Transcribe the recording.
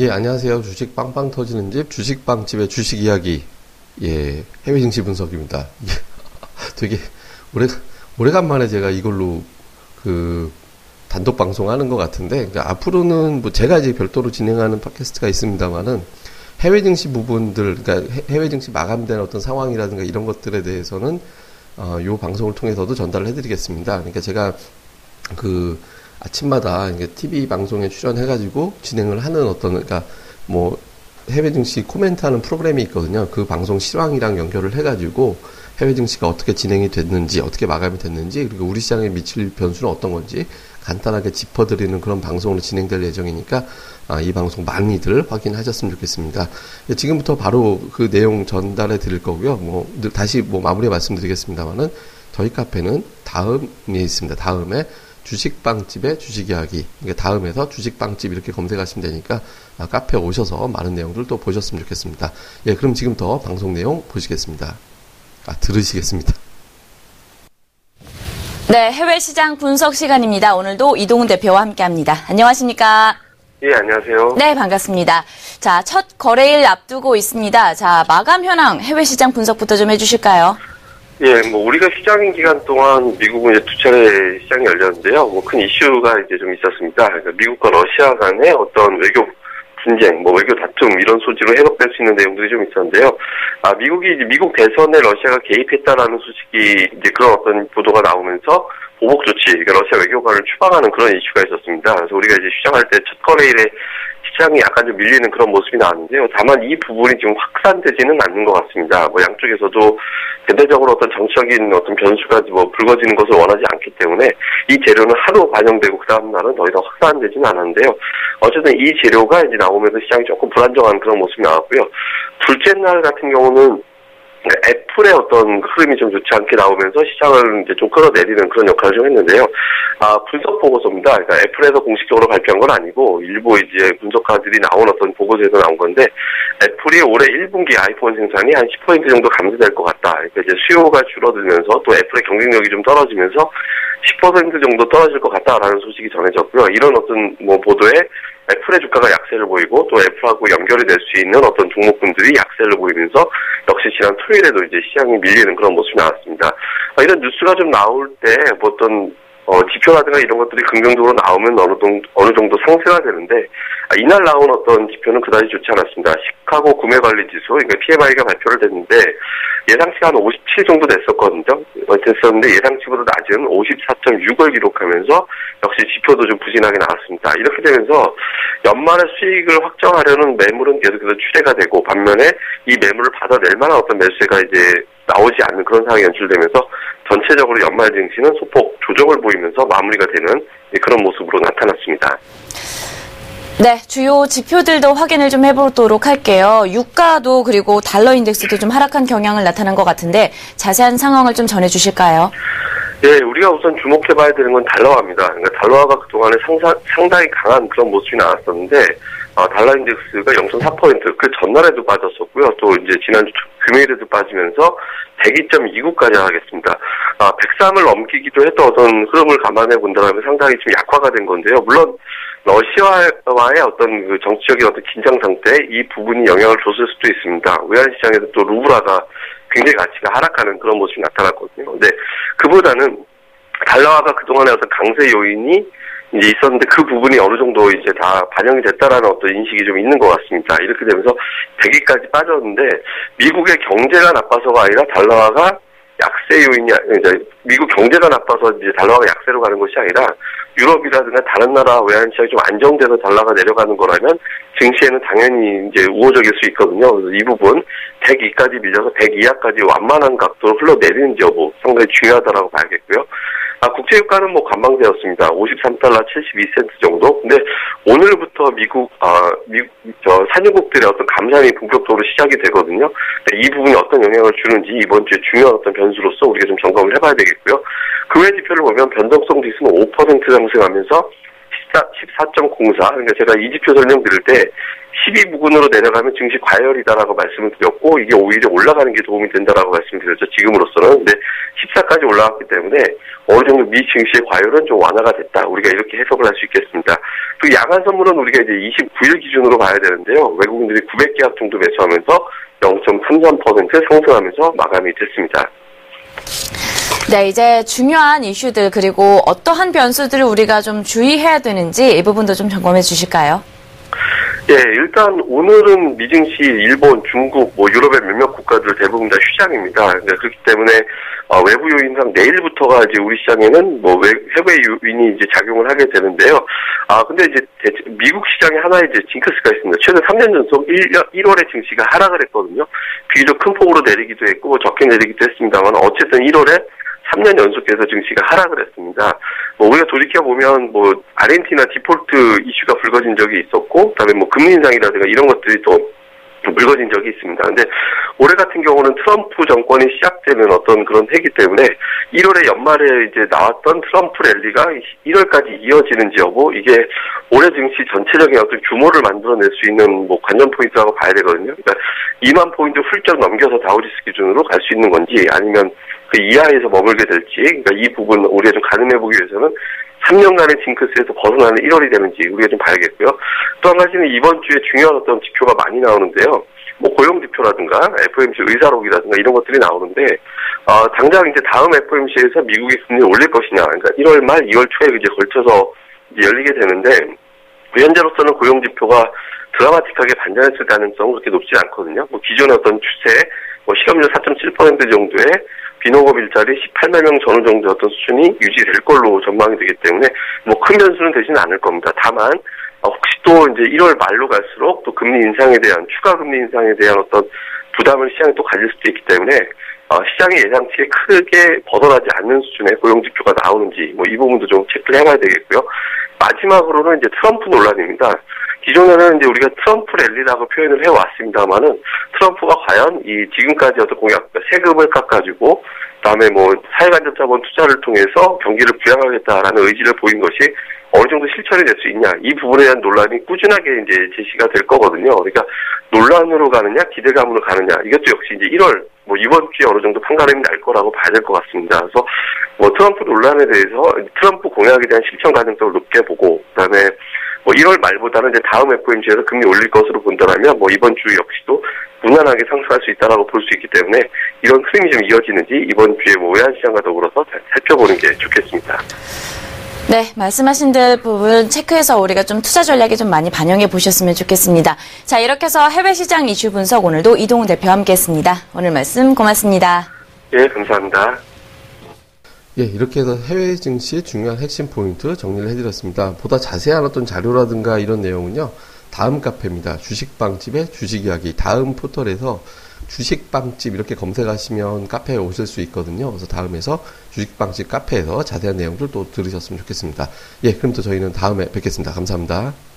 예, 안녕하세요. 주식 빵빵 터지는 집, 주식빵집의 주식 이야기. 예, 해외 증시 분석입니다. 되게 오래간만에 제가 이걸로 단독 방송하는 것 같은데, 그러니까 앞으로는 뭐 제가 이제 별도로 진행하는 팟캐스트가 있습니다만은 해외 증시 부분들, 그러니까 해외 증시 마감된 어떤 상황이라든가 이런 것들에 대해서는 요 방송을 통해서도 전달을 해드리겠습니다. 그러니까 제가 아침마다 이제 TV 방송에 출연해가지고 진행을 하는 그러니까 뭐 해외 증시 코멘트하는 프로그램이 있거든요. 그 방송 실황이랑 연결을 해가지고 해외 증시가 어떻게 진행이 됐는지, 어떻게 마감이 됐는지, 그리고 우리 시장에 미칠 변수는 어떤 건지 간단하게 짚어드리는 그런 방송으로 진행될 예정이니까 이 방송 많이들 확인하셨으면 좋겠습니다. 지금부터 바로 그 내용 전달해 드릴 거고요. 뭐 다시 뭐 마무리 말씀드리겠습니다만은 저희 카페는 다음에 있습니다. 다음에 주식빵집의 주식이야기, 그러니까 다음에서 주식빵집 이렇게 검색하시면 되니까 카페 오셔서 많은 내용들 또 보셨으면 좋겠습니다. 예, 그럼 지금부터 방송 내용 보시겠습니다. 들으시겠습니다. 네, 해외 시장 분석 시간입니다. 오늘도 이동훈 대표와 함께합니다. 안녕하십니까? 예, 안녕하세요. 네, 반갑습니다. 자, 첫 거래일 앞두고 있습니다. 자, 마감 현황 해외 시장 분석부터 좀 해주실까요? 예, 뭐, 우리가 시장인 기간 동안 미국은 이제 2차례 시장이 열렸는데요. 뭐, 큰 이슈가 이제 좀 있었습니다. 그러니까 미국과 러시아 간의 어떤 외교 분쟁, 뭐, 외교 다툼, 이런 소지로 해석될 수 있는 내용들이 좀 있었는데요. 미국이 이제 미국 대선에 러시아가 개입했다라는 소식이 이제 그런 어떤 보도가 나오면서 보복 조치, 그러니까 러시아 외교관을 추방하는 그런 이슈가 있었습니다. 그래서 우리가 이제 시장할 때 첫 거래일에 시장이 약간 좀 밀리는 그런 모습이 나왔는데요. 다만 이 부분이 지금 확산되지는 않는 것 같습니다. 뭐 양쪽에서도 대대적으로 어떤 정치적인 어떤 변수가 뭐 불거지는 것을 원하지 않기 때문에 이 재료는 하루 반영되고 그 다음 날은 더 이상 확산되지는 않았는데요. 어쨌든 이 재료가 이제 나오면서 시장이 조금 불안정한 그런 모습이 나왔고요. 둘째 날 같은 경우는 애플의 어떤 흐름이 좀 좋지 않게 나오면서 시장을 이제 좀 끌어내리는 그런 역할을 좀 했는데요. 분석 보고서입니다. 그러니까 애플에서 공식적으로 발표한 건 아니고, 일부 이제 분석가들이 나온 어떤 보고서에서 나온 건데, 애플이 올해 1분기 아이폰 생산이 한 10% 정도 감소될 것 같다. 그러니까 이제 수요가 줄어들면서 또 애플의 경쟁력이 좀 떨어지면서 10% 정도 떨어질 것 같다라는 소식이 전해졌고요. 이런 어떤 뭐 보도에 애플의 주가가 약세를 보이고 또 애플하고 연결이 될 수 있는 어떤 종목군들이 약세를 보이면서 역시 지난 토요일에도 이제 시장이 밀리는 그런 모습이 나왔습니다. 이런 뉴스가 좀 나올 때 뭐 어떤 지표라든가 이런 것들이 긍정적으로 나오면 어느 정도 상쇄가 되는데, 이날 나온 어떤 지표는 그다지 좋지 않았습니다. 시카고 구매관리지수, 그러니까 PMI가 발표를 됐는데 예상치가 한 57 정도 됐었는데 예상치보다 낮은 54.6을 기록하면서 역시 지표도 좀 부진하게 나왔습니다. 이렇게 되면서 연말에 수익을 확정하려는 매물은 계속해서 출회가 되고, 반면에 이 매물을 받아낼 만한 어떤 매수세가 이제 나오지 않는 그런 상황이 연출되면서 전체적으로 연말 증시는 소폭 조정을 보이면서 마무리가 되는 그런 모습으로 나타났습니다. 네, 주요 지표들도 확인을 좀 해보도록 할게요. 유가도 그리고 달러 인덱스도 좀 하락한 경향을 나타난 것 같은데 자세한 상황을 좀 전해주실까요? 네, 우리가 우선 주목해봐야 되는 건 달러화입니다. 그러니까 달러화가 그동안에 상당히 강한 그런 모습이 나왔었는데, 달러 인덱스가 0.4% 그 전날에도 빠졌었고요. 또 이제 지난주 금요일에도 빠지면서 102.29까지 하겠습니다. 103을 넘기기도 했던 어떤 흐름을 감안해 본다면 상당히 좀 약화가 된 건데요. 물론 러시아와의 어떤 그 정치적인 어떤 긴장 상태, 이 부분이 영향을 줬을 수도 있습니다. 외환 시장에서 또 루브라가 굉장히 가치가 하락하는 그런 모습이 나타났거든요. 근데 그보다는 달러화가 그동안의 어떤 강세 요인이 이제 있었는데 그 부분이 어느 정도 이제 다 반영이 됐다라는 어떤 인식이 좀 있는 것 같습니다. 이렇게 되면서 100위까지 빠졌는데, 미국의 경제가 나빠서가 아니라 달러화가 약세 요인이, 이제 미국 경제가 나빠서 이제 달러화가 약세로 가는 것이 아니라 유럽이라든가 다른 나라 외환 시장이 좀 안정돼서 달러가 내려가는 거라면 증시에는 당연히 이제 우호적일 수 있거든요. 그래서 이 부분 102까지 밀려서 102까지 완만한 각도로 흘러내리는지 여부 상당히 중요하다라고 봐야겠고요. 국제유가는 뭐 관망되었습니다. 53달러 72센트 정도. 근데 오늘부터 산유국들의 어떤 감산이 본격적으로 시작이 되거든요. 이 부분이 어떤 영향을 주는지 이번 주에 중요한 어떤 변수로서 우리가 좀 점검을 해봐야 되겠고요. 그 외 지표를 보면 변동성 지수는 5% 상승하면서 14.04, 그러니까 제가 이 지표 설명드릴 때 12부근으로 내려가면 증시 과열이다라고 말씀을 드렸고, 이게 오히려 올라가는 게 도움이 된다라고 말씀드렸죠. 지금으로서는. 근데 14까지 올라왔기 때문에 어느 정도 미 증시의 과열은 좀 완화가 됐다. 우리가 이렇게 해석을 할 수 있겠습니다. 그 야간 선물은 우리가 이제 29일 기준으로 봐야 되는데요. 외국인들이 900계약 정도 매수하면서 0.33% 상승하면서 마감이 됐습니다. 네, 이제 중요한 이슈들 그리고 어떠한 변수들을 우리가 좀 주의해야 되는지 이 부분도 좀 점검해 주실까요? 예, 일단 오늘은 미증시 일본, 중국, 유럽의 몇몇 국가들 대부분 다 휴장입니다. 그렇기 때문에 외부 요인상 내일부터가 이제 우리 시장에는 해외 요인이 이제 작용을 하게 되는데요. 근데 이제 미국 시장에 하나의 이제 징크스가 있습니다. 최근 3년 연속 1월에 증시가 하락을 했거든요. 비교적 큰 폭으로 내리기도 했고, 적게 내리기도 했습니다만, 어쨌든 1월에 3년 연속해서 증시가 하락을 했습니다. 우리가 돌이켜보면, 아르헨티나 디폴트 이슈가 불거진 적이 있었고, 그 다음에 금리 인상이라든가 이런 것들이 또 불거진 적이 있습니다. 근데 올해 같은 경우는 트럼프 정권이 시작되는 어떤 그런 해기 때문에 1월에 연말에 이제 나왔던 트럼프 랠리가 1월까지 이어지는지 여부, 이게 올해 증시 전체적인 어떤 규모를 만들어낼 수 있는 관전 포인트라고 봐야 되거든요. 그러니까 2만 포인트 훌쩍 넘겨서 다우지수 기준으로 갈 수 있는 건지, 아니면 그 이하에서 머물게 될지, 그러니까 이 부분 우리가 좀 가늠해보기 위해서는 3년간의 징크스에서 벗어나는 1월이 되는지 우리가 좀 봐야겠고요. 또 한 가지는 이번 주에 중요한 어떤 지표가 많이 나오는데요. 고용 지표라든가 FOMC 의사록이라든가 이런 것들이 나오는데, 당장 이제 다음 FOMC에서 미국이 금리를 올릴 것이냐, 그러니까 1월 말, 2월 초에 이제 걸쳐서 이제 열리게 되는데, 현재로서는 고용 지표가 드라마틱하게 반전했을 가능성은 그렇게 높지 않거든요. 기존의 어떤 추세에 실업률 4.7% 정도에 비농업 일자리 18만 명 전후 정도 어떤 수준이 유지될 걸로 전망이 되기 때문에 큰 변수는 되지는 않을 겁니다. 다만 혹시 또 이제 1월 말로 갈수록 또 금리 인상에 대한 추가 금리 인상에 대한 어떤 부담을 시장이 또 가질 수도 있기 때문에 시장의 예상치에 크게 벗어나지 않는 수준의 고용지표가 나오는지 이 부분도 좀 체크를 해봐야 되겠고요. 마지막으로는 이제 트럼프 논란입니다. 기존에는 이제 우리가 트럼프 랠리라고 표현을 해왔습니다만은 트럼프가 과연 이 지금까지 어떤 공약, 세금을 깎아주고, 그다음에 사회간접자본 투자를 통해서 경기를 부양하겠다라는 의지를 보인 것이 어느 정도 실천이 될 수 있냐, 이 부분에 대한 논란이 꾸준하게 이제 제시가 될 거거든요. 그러니까 논란으로 가느냐, 기대감으로 가느냐, 이것도 역시 이제 1월, 이번 주에 어느 정도 판가름이 날 거라고 봐야 될 것 같습니다. 그래서 트럼프 논란에 대해서 트럼프 공약에 대한 실천 가능성을 높게 보고, 그다음에 1월 말보다는 이제 다음 FOMC에서 금리 올릴 것으로 본다면 이번 주 역시도 무난하게 상승할 수 있다라고 볼 수 있기 때문에 이런 흐름이 좀 이어지는지 이번 주에 외환 시장과 더불어서 잘 살펴보는 게 좋겠습니다. 네, 말씀하신 부분 체크해서 우리가 좀 투자 전략에 좀 많이 반영해 보셨으면 좋겠습니다. 자, 이렇게 해서 해외 시장 이슈 분석 오늘도 이동훈 대표와 함께했습니다. 오늘 말씀 고맙습니다. 예, 감사합니다. 예, 이렇게 해서 해외 증시의 중요한 핵심 포인트 정리를 해드렸습니다. 보다 자세한 어떤 자료라든가 이런 내용은요, 다음 카페입니다. 주식빵집의 주식이야기, 다음 포털에서 주식빵집 이렇게 검색하시면 카페에 오실 수 있거든요. 그래서 다음에서 주식빵집 카페에서 자세한 내용들 또 들으셨으면 좋겠습니다. 예, 그럼 또 저희는 다음에 뵙겠습니다. 감사합니다.